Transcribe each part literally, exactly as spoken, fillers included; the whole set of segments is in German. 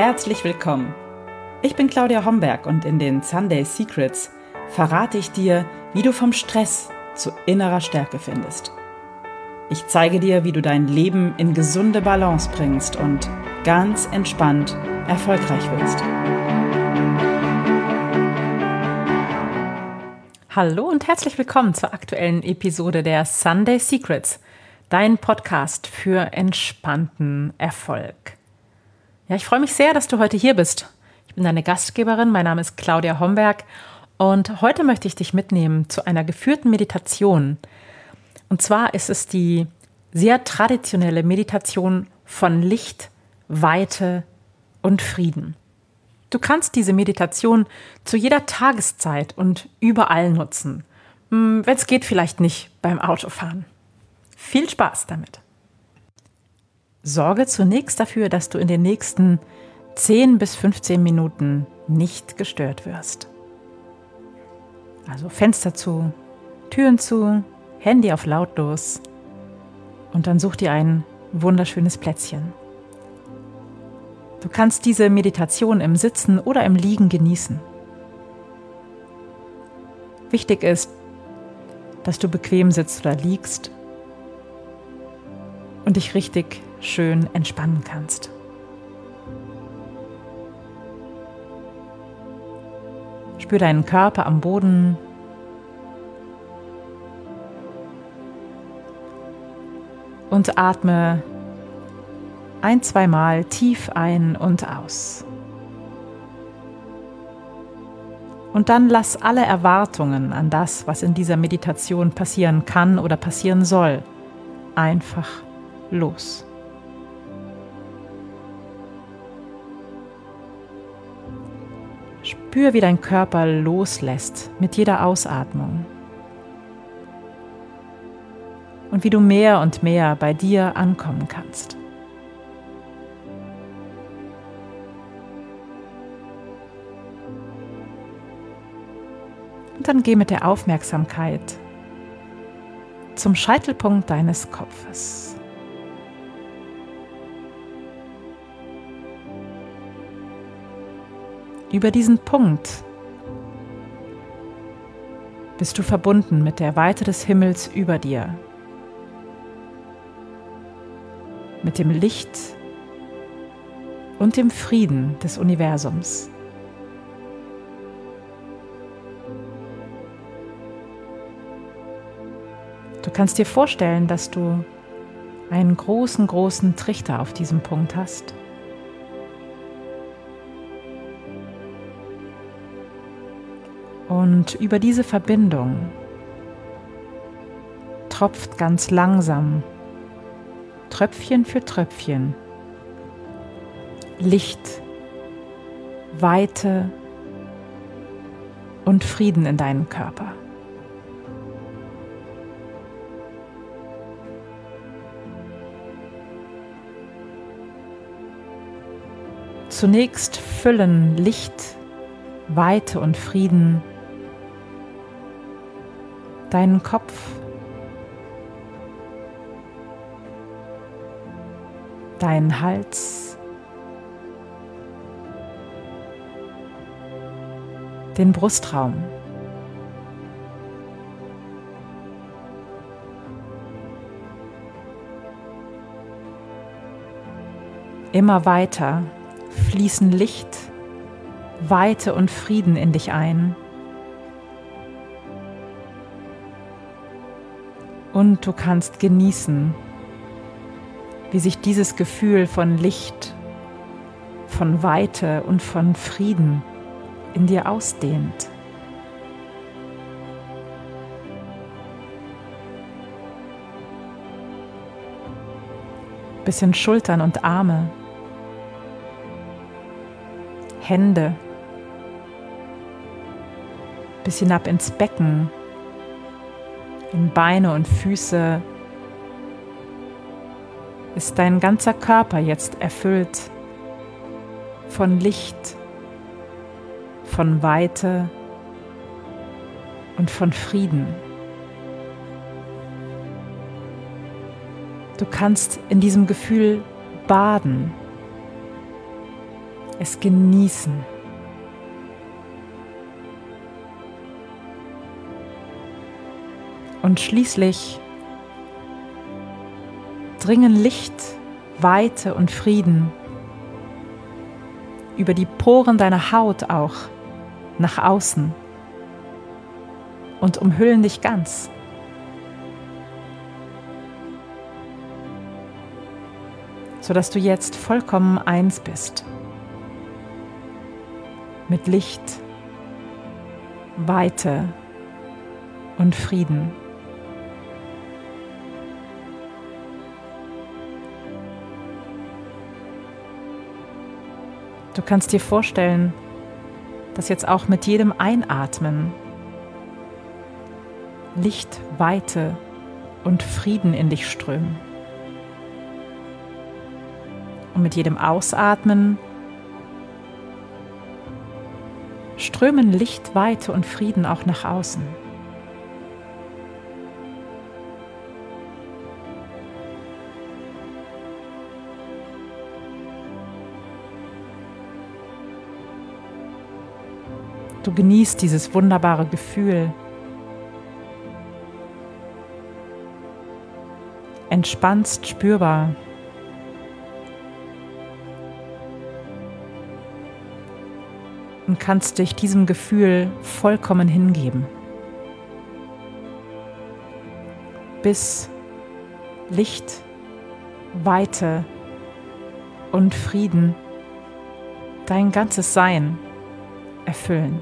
Herzlich willkommen! Ich bin Claudia Homberg und in den Sunday Secrets verrate ich dir, wie du vom Stress zu innerer Stärke findest. Ich zeige dir, wie du dein Leben in gesunde Balance bringst und ganz entspannt erfolgreich wirst. Hallo und herzlich willkommen zur aktuellen Episode der Sunday Secrets, dein Podcast für entspannten Erfolg. Ja, ich freue mich sehr, dass du heute hier bist. Ich bin deine Gastgeberin, mein Name ist Claudia Homberg und heute möchte ich dich mitnehmen zu einer geführten Meditation. Und zwar ist es die sehr traditionelle Meditation von Licht, Weite und Frieden. Du kannst diese Meditation zu jeder Tageszeit und überall nutzen. Wenn es geht, vielleicht nicht beim Autofahren. Viel Spaß damit! Sorge zunächst dafür, dass du in den nächsten zehn bis fünfzehn Minuten nicht gestört wirst. Also Fenster zu, Türen zu, Handy auf lautlos und dann such dir ein wunderschönes Plätzchen. Du kannst diese Meditation im Sitzen oder im Liegen genießen. Wichtig ist, dass du bequem sitzt oder liegst und dich richtig schön entspannen kannst. Spür deinen Körper am Boden. Und atme ein-, zweimal tief ein und aus. Und dann lass alle Erwartungen an das, was in dieser Meditation passieren kann oder passieren soll, einfach los. Spür, wie dein Körper loslässt mit jeder Ausatmung. Und wie du mehr und mehr bei dir ankommen kannst. Und dann geh mit der Aufmerksamkeit zum Scheitelpunkt deines Kopfes. Über diesen Punkt bist du verbunden mit der Weite des Himmels über dir. Mit dem Licht und dem Frieden des Universums. Du kannst dir vorstellen, dass du einen großen, großen Trichter auf diesem Punkt hast. Und über diese Verbindung tropft ganz langsam Tröpfchen für Tröpfchen, Licht, Weite und Frieden in deinen Körper. Zunächst füllen Licht, Weite und Frieden deinen Kopf. Deinen Hals, den Brustraum, immer weiter fließen Licht, Weite und Frieden in dich ein und du kannst genießen, wie sich dieses Gefühl von Licht, von Weite und von Frieden in dir ausdehnt. Bis in Schultern und Arme, Hände, bis hinab ins Becken, in Beine und Füße, ist dein ganzer Körper jetzt erfüllt von Licht, von Weite und von Frieden. Du kannst in diesem Gefühl baden, es genießen. Und schließlich dringen Licht, Weite und Frieden über die Poren deiner Haut auch nach außen und umhüllen dich ganz. Sodass du jetzt vollkommen eins bist mit Licht, Weite und Frieden. Du kannst dir vorstellen, dass jetzt auch mit jedem Einatmen Licht, Weite und Frieden in dich strömen. Und mit jedem Ausatmen strömen Licht, Weite und Frieden auch nach außen. Du genießt dieses wunderbare Gefühl. Entspannst spürbar. Und kannst dich diesem Gefühl vollkommen hingeben. Bis Licht, Weite und Frieden dein ganzes Sein erfüllen.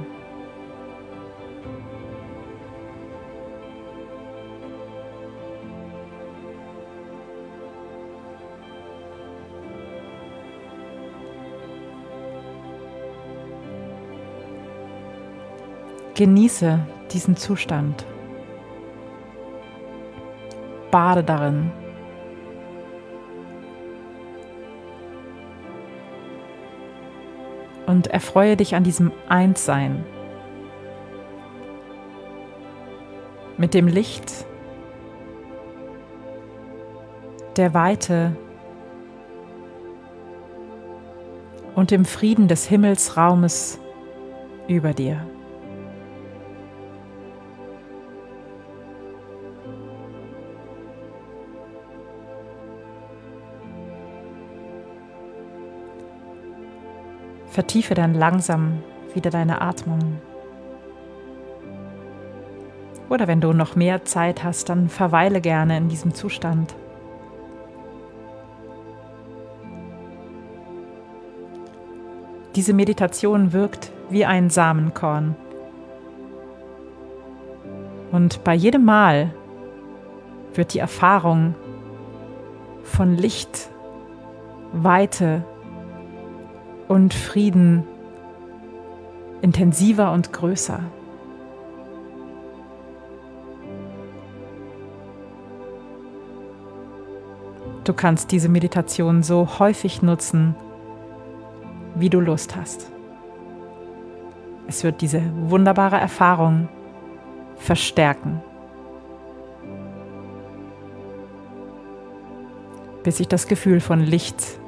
Genieße diesen Zustand. Bade darin. Und erfreue dich an diesem Einssein. Mit dem Licht, der Weite und dem Frieden des Himmelsraumes über dir. Vertiefe dann langsam wieder deine Atmung. Oder wenn du noch mehr Zeit hast, dann verweile gerne in diesem Zustand. Diese Meditation wirkt wie ein Samenkorn. Und bei jedem Mal wird die Erfahrung von Licht, Weite und Frieden intensiver und größer. Du kannst diese Meditation so häufig nutzen, wie du Lust hast. Es wird diese wunderbare Erfahrung verstärken, bis sich das Gefühl von Licht,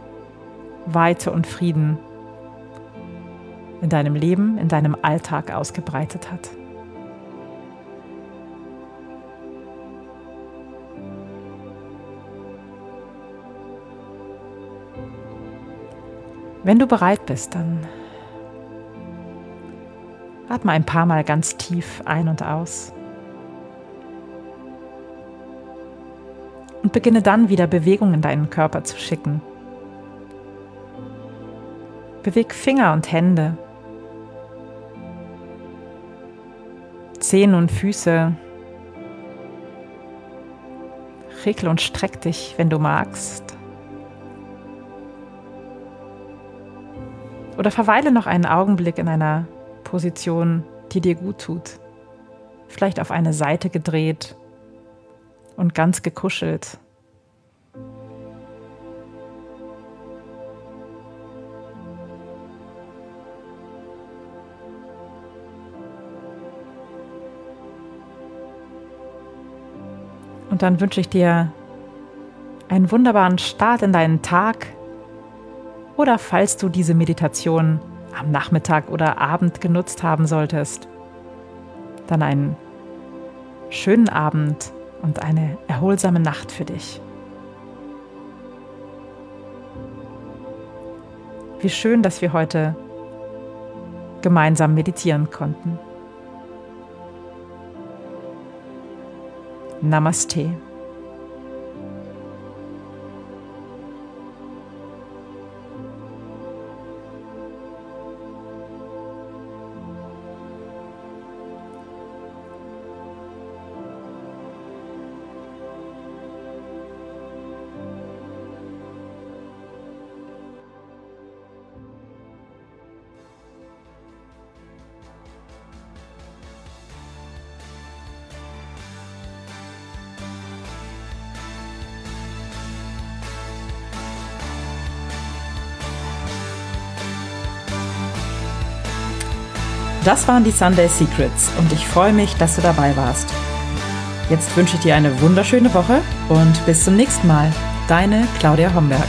Weite und Frieden in deinem Leben, in deinem Alltag ausgebreitet hat. Wenn du bereit bist, dann atme ein paar Mal ganz tief ein und aus und beginne dann wieder Bewegung in deinen Körper zu schicken. Beweg Finger und Hände, Zehen und Füße. Regle und streck dich, wenn du magst. Oder verweile noch einen Augenblick in einer Position, die dir gut tut. Vielleicht auf eine Seite gedreht und ganz gekuschelt. Und dann wünsche ich dir einen wunderbaren Start in deinen Tag oder falls du diese Meditation am Nachmittag oder Abend genutzt haben solltest. Dann einen schönen Abend und eine erholsame Nacht für dich. Wie schön, dass wir heute gemeinsam meditieren konnten. Namaste. Das waren die Sunday Secrets und ich freue mich, dass du dabei warst. Jetzt wünsche ich dir eine wunderschöne Woche und bis zum nächsten Mal. Deine Claudia Homberg.